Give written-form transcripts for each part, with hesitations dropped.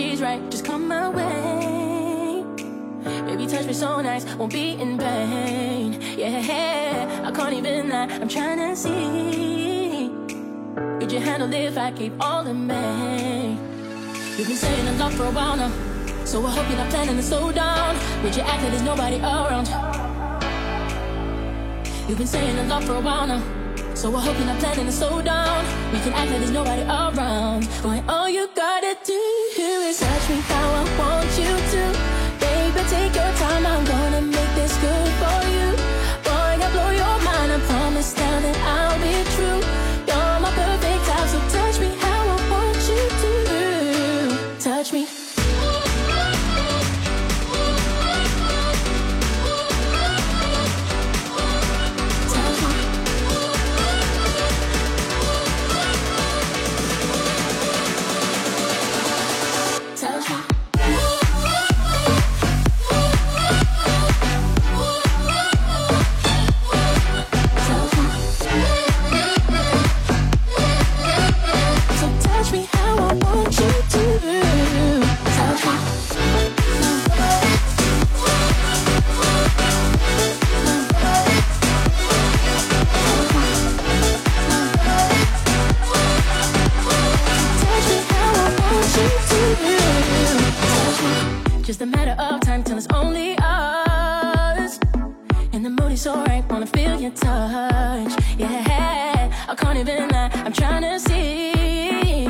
energy's right, just come my way. Baby, touch me so nice, won't be in pain. Yeah, I can't even lie, I'm trying to see. Could you handle if I keep all in me? You've been saying I love for a while now, so I hope you're not planning to slow down. Would you act like there's nobody around? You've been saying I love for a while now, so I hope you're not planning to slow down. We can act like there's nobody around. Boy, all you gotta do is touch me how I want you to. Baby, take your time, I'm gonna make this good for you. Boy, I'll blow your mind, I promise now that I'll be true. You're my perfect type, so touch me how I want you to. Touch me. Just a matter of time till it's only us. And the mood is so right, wanna feel your touch. Yeah, I can't even lie, I'm trying to see.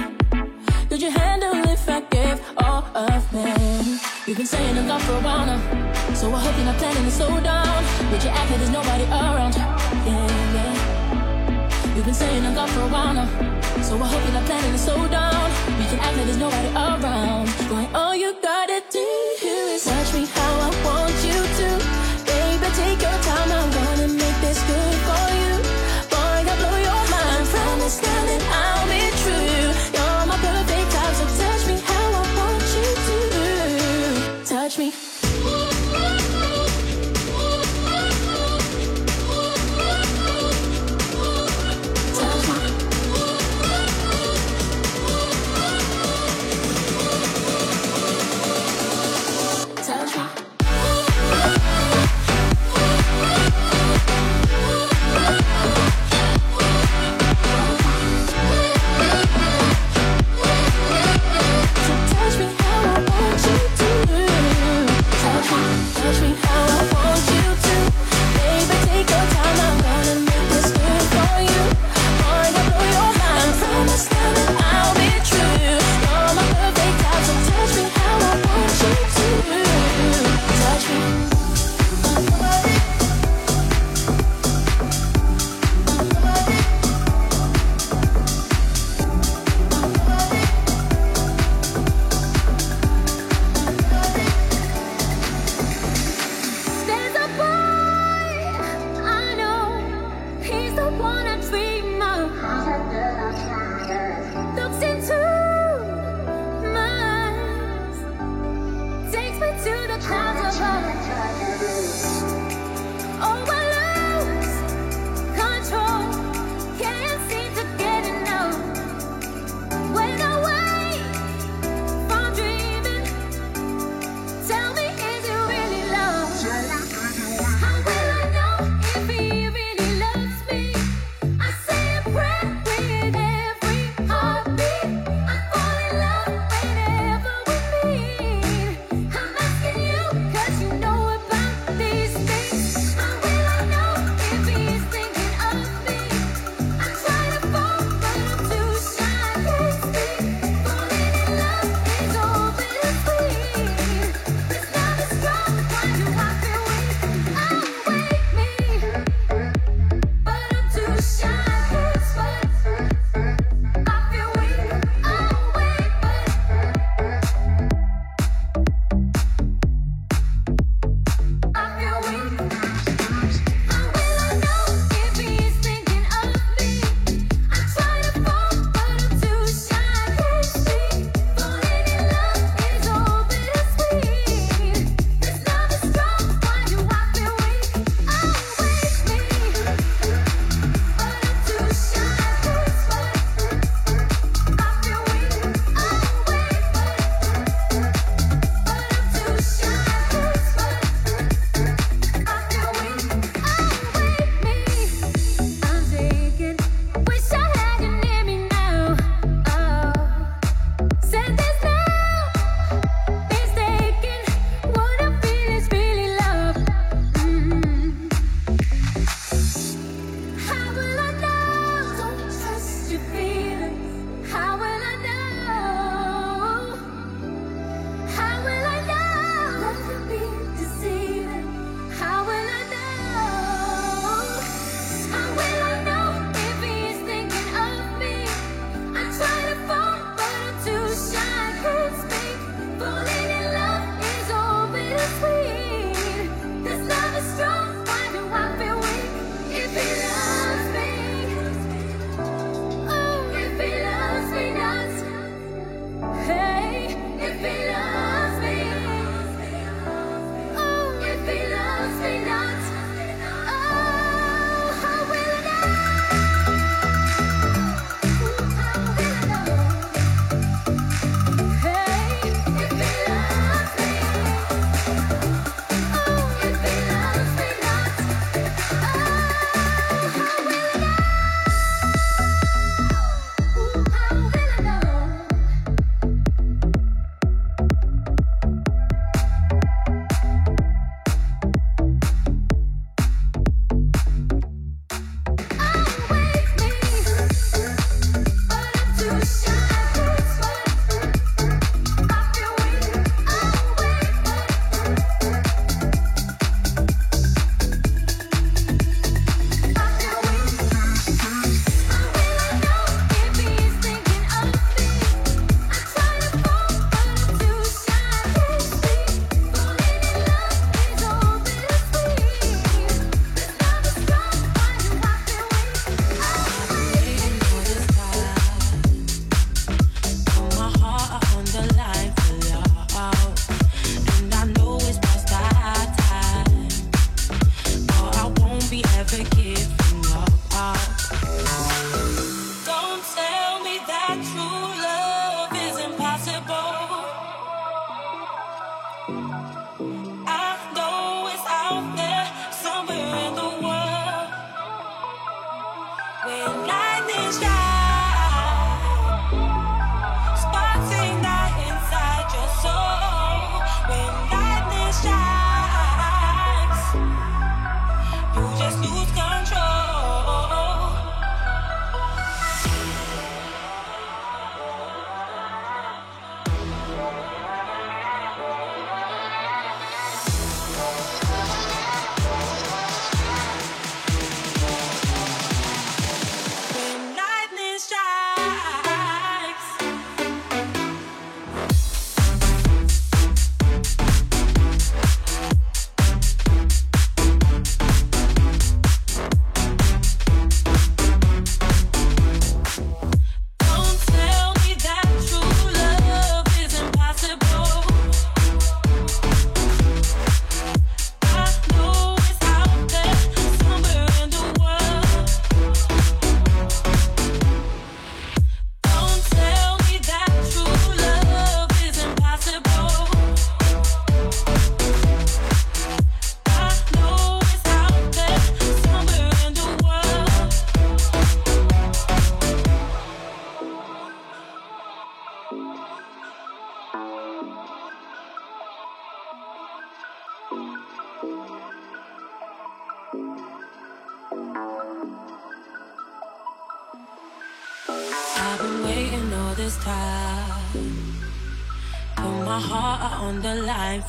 Could you handle if I gave all of me? You've been saying I love for a while now, so I hope you're not planning to slow down. Would you act like there's nobody around? Yeah, yeah. You've been saying I love for a while now, so I hope you're not planning to slow down. We can act like there's nobody around. Boy, all you gotta do is touch me how I want you to. Baby, take your time, I'm gonna make this good for you. Boy, I'll blow your mind, promise now that I'll be true. You're my perfect type, so touch me how I want you to. Touch me.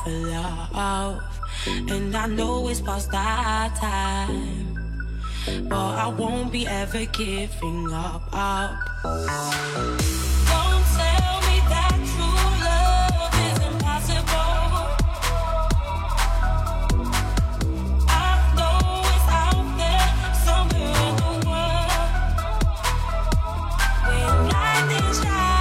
For love, and I know it's past our time, but I won't be ever giving up. Don't tell me that true love is impossible. I know it's out there somewhere in the world. When lightning shines.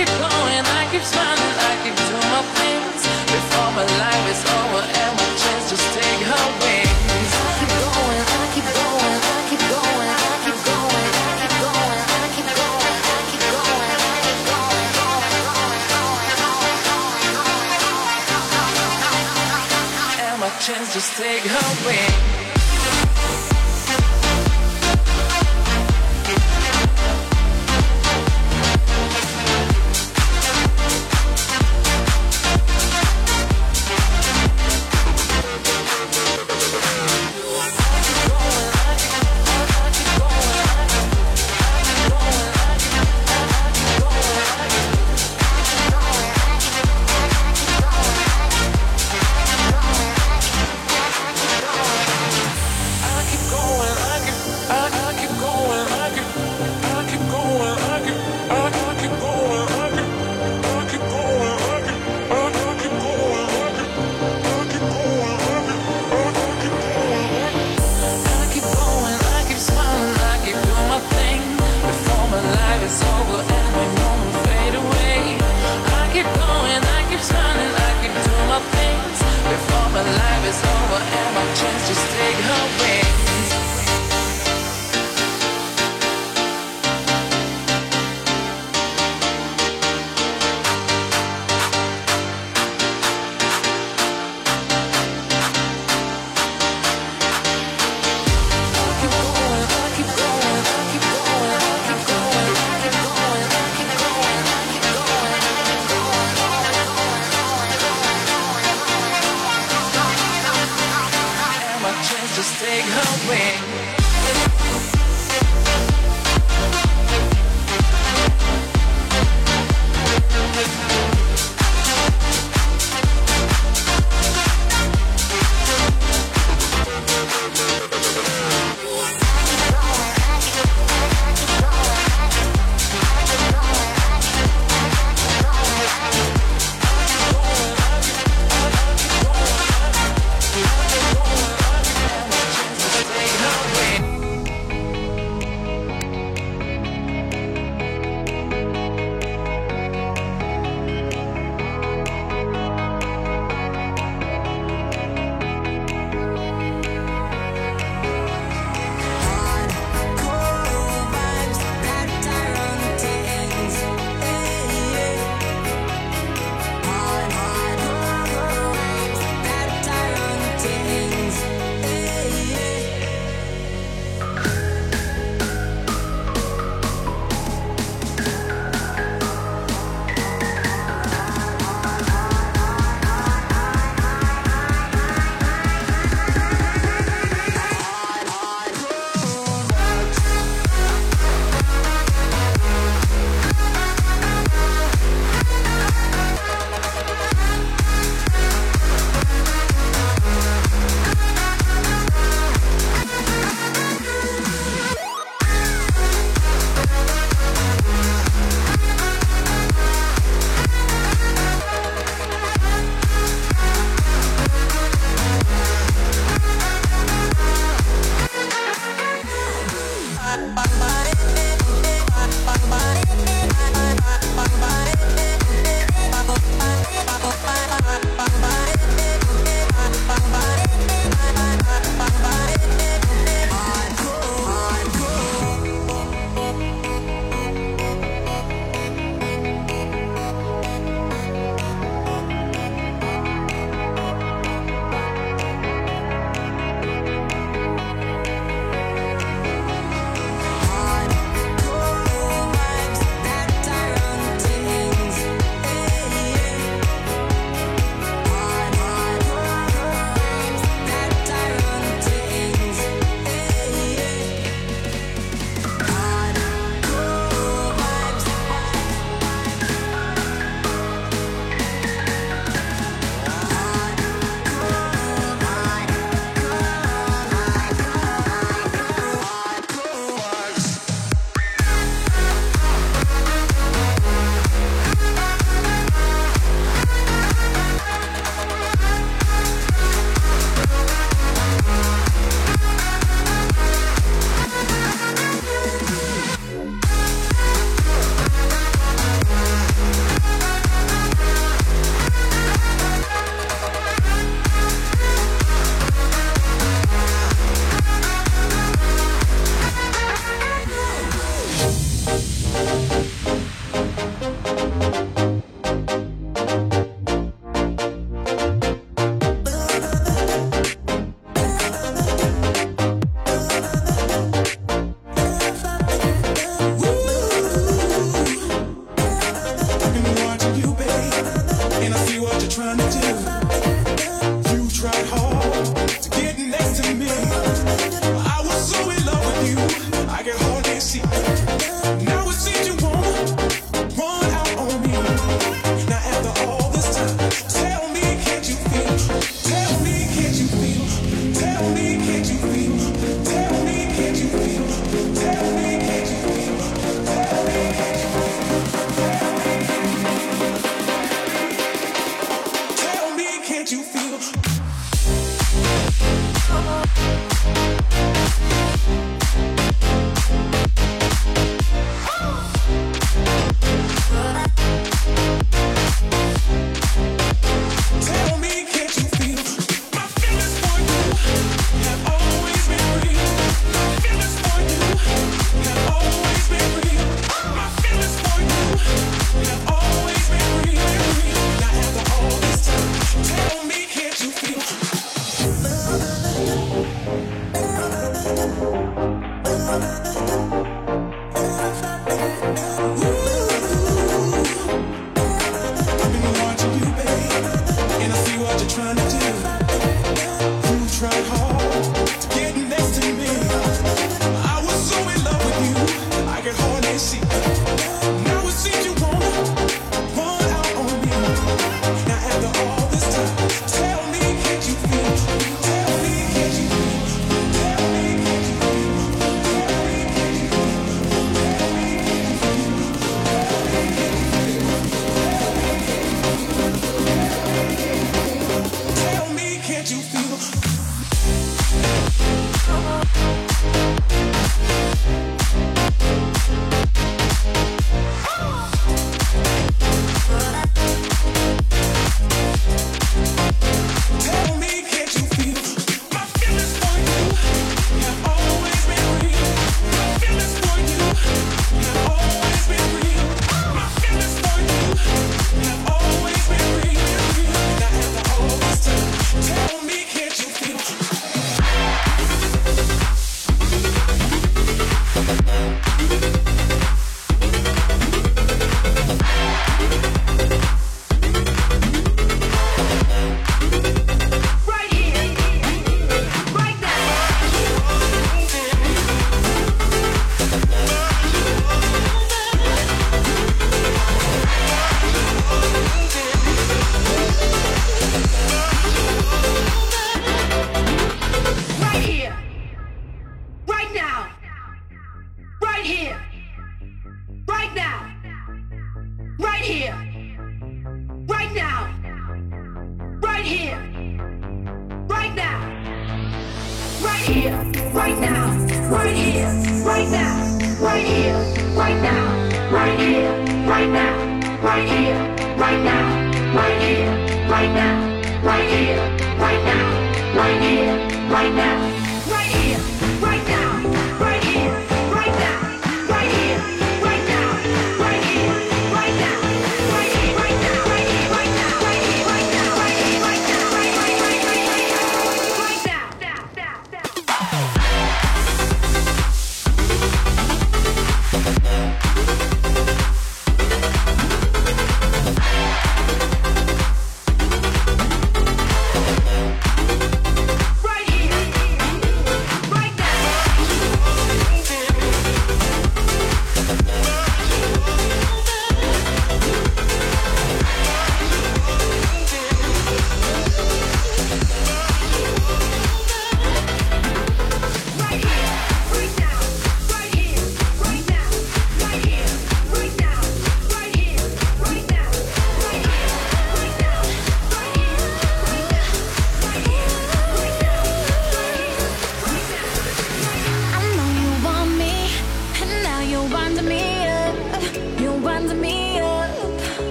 keep going, I keep smiling, I keep doing my things before my life is over and my chance to take her wings. I keep going, I keep going, I keep going, I keep going, I keep going, I keep going, I keep going, I keep going, going, and my chance to take her wings.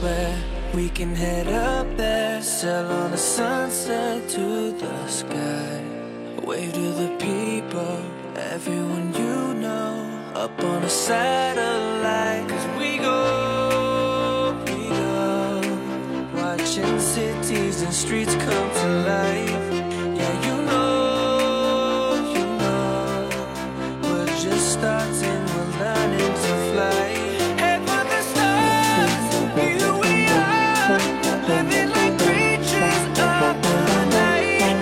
swear we can head up there. Sail on the sunset to the sky. Wave to the people, everyone you know. Up on a satellite. Cause we go. Watching cities and streets come to life. Yeah, you know we're just starting, we're learning to fly. Head for the stars, here we are, living like creatures of the night.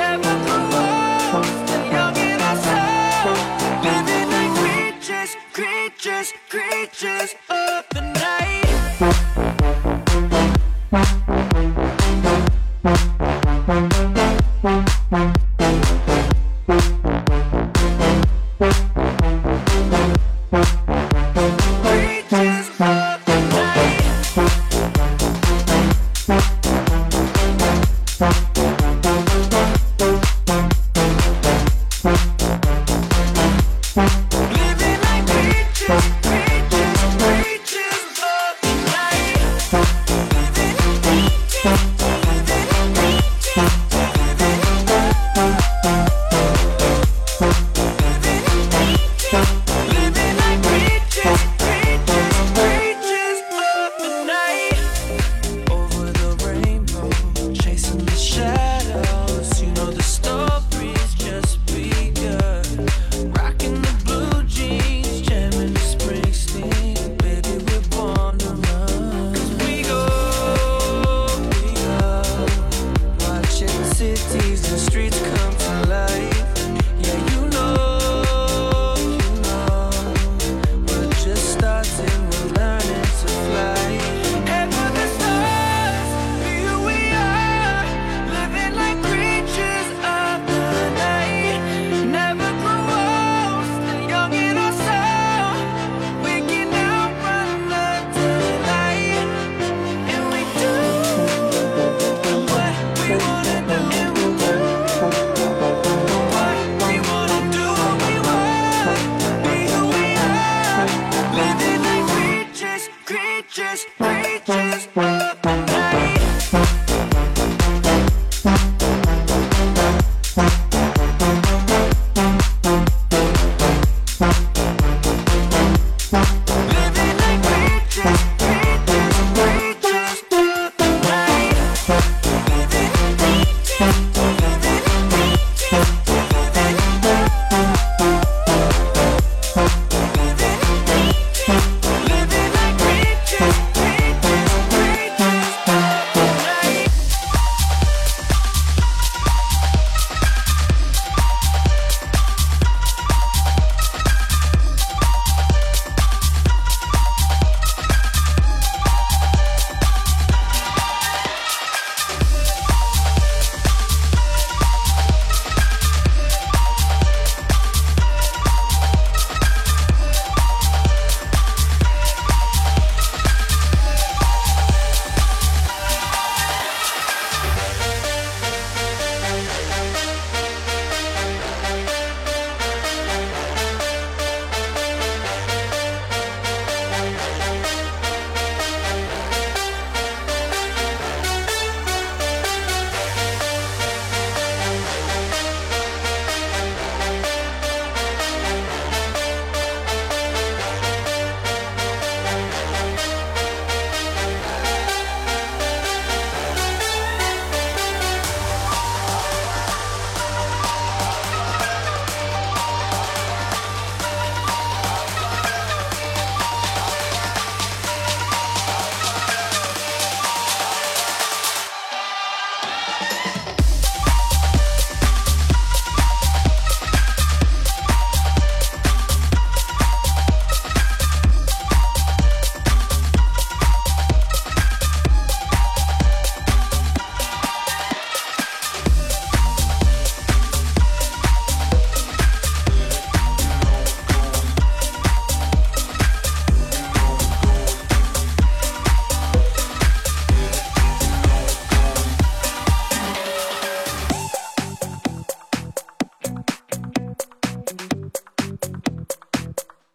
Never grow old, the young in our soul, living like creatures, creatures, creatures of the night.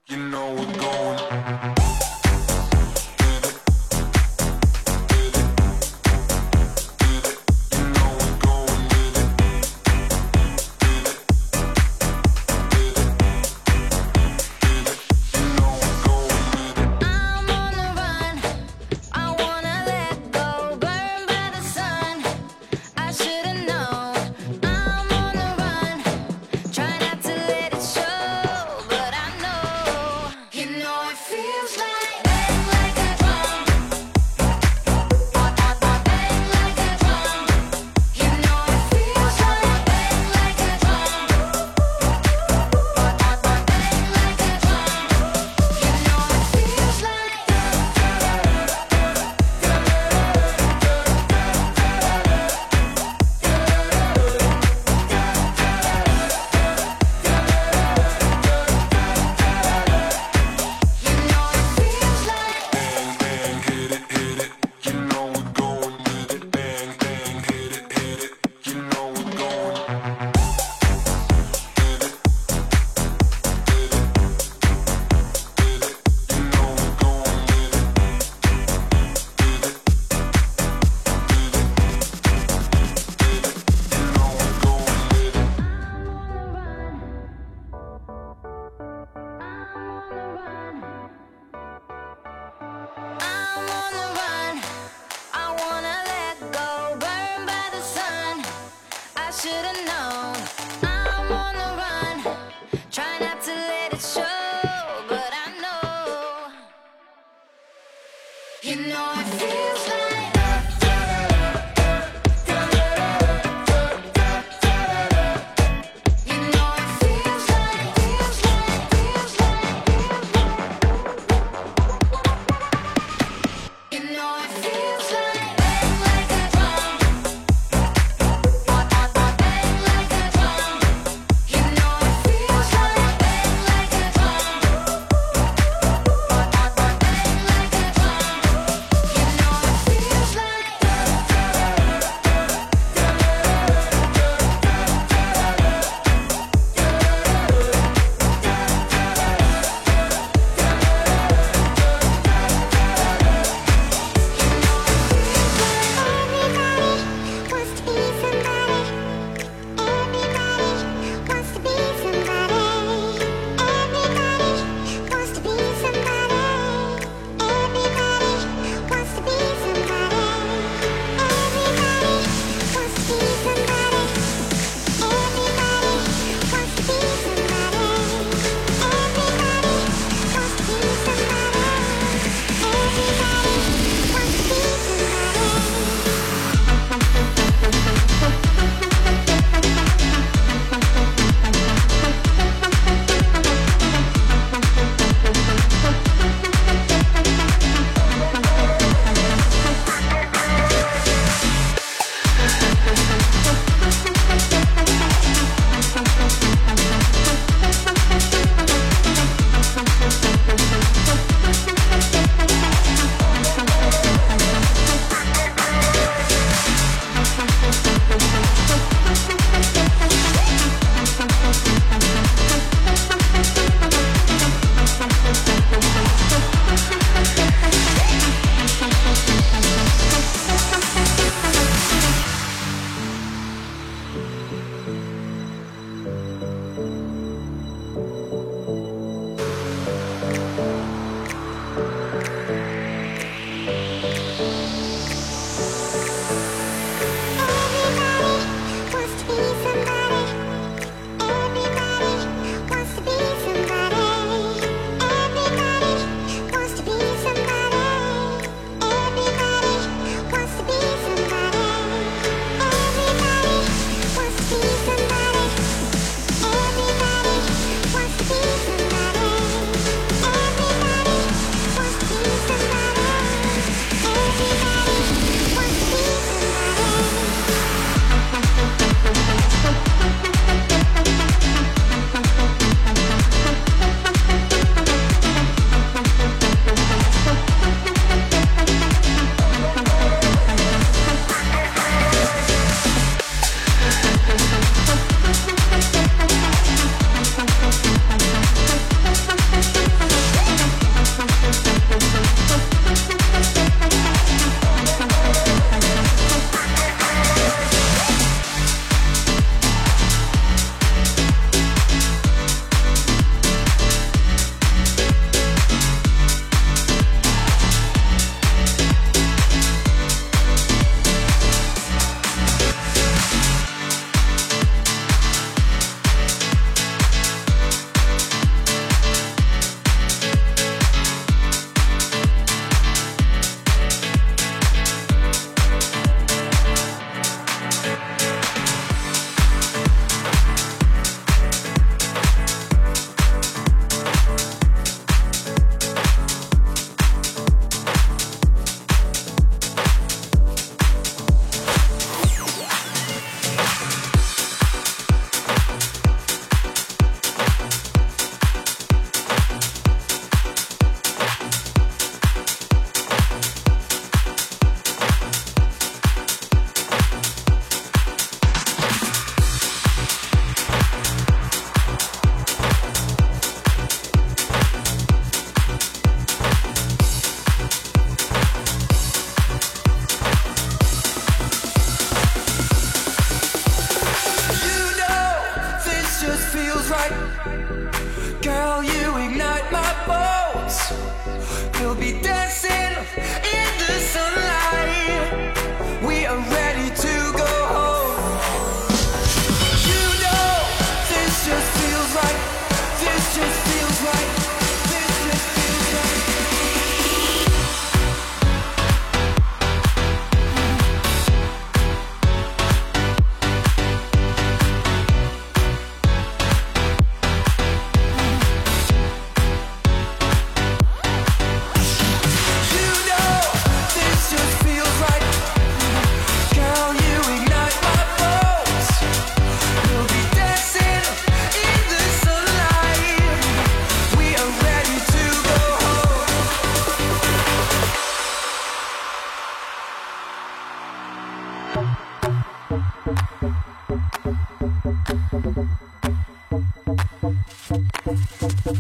You know we're going.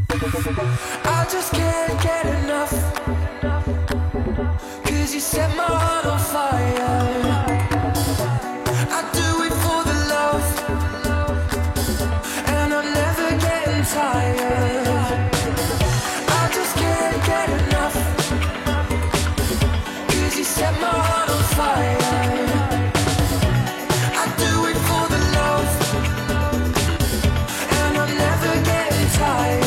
I just can't get enough, cause you set my heart on fire. I do it for the love, and I'm never getting tired. I just can't get enough, cause you set my heart on fire. I do it for the love, and I'm never getting tired.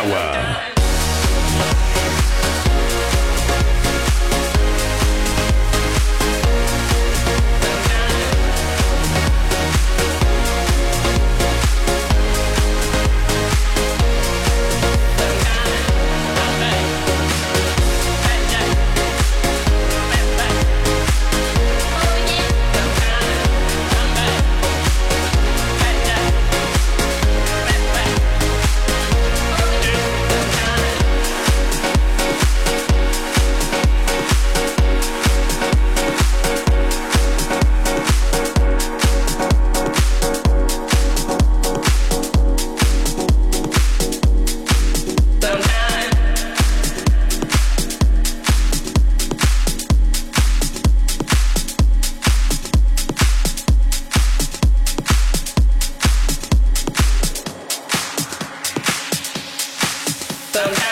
Hour. So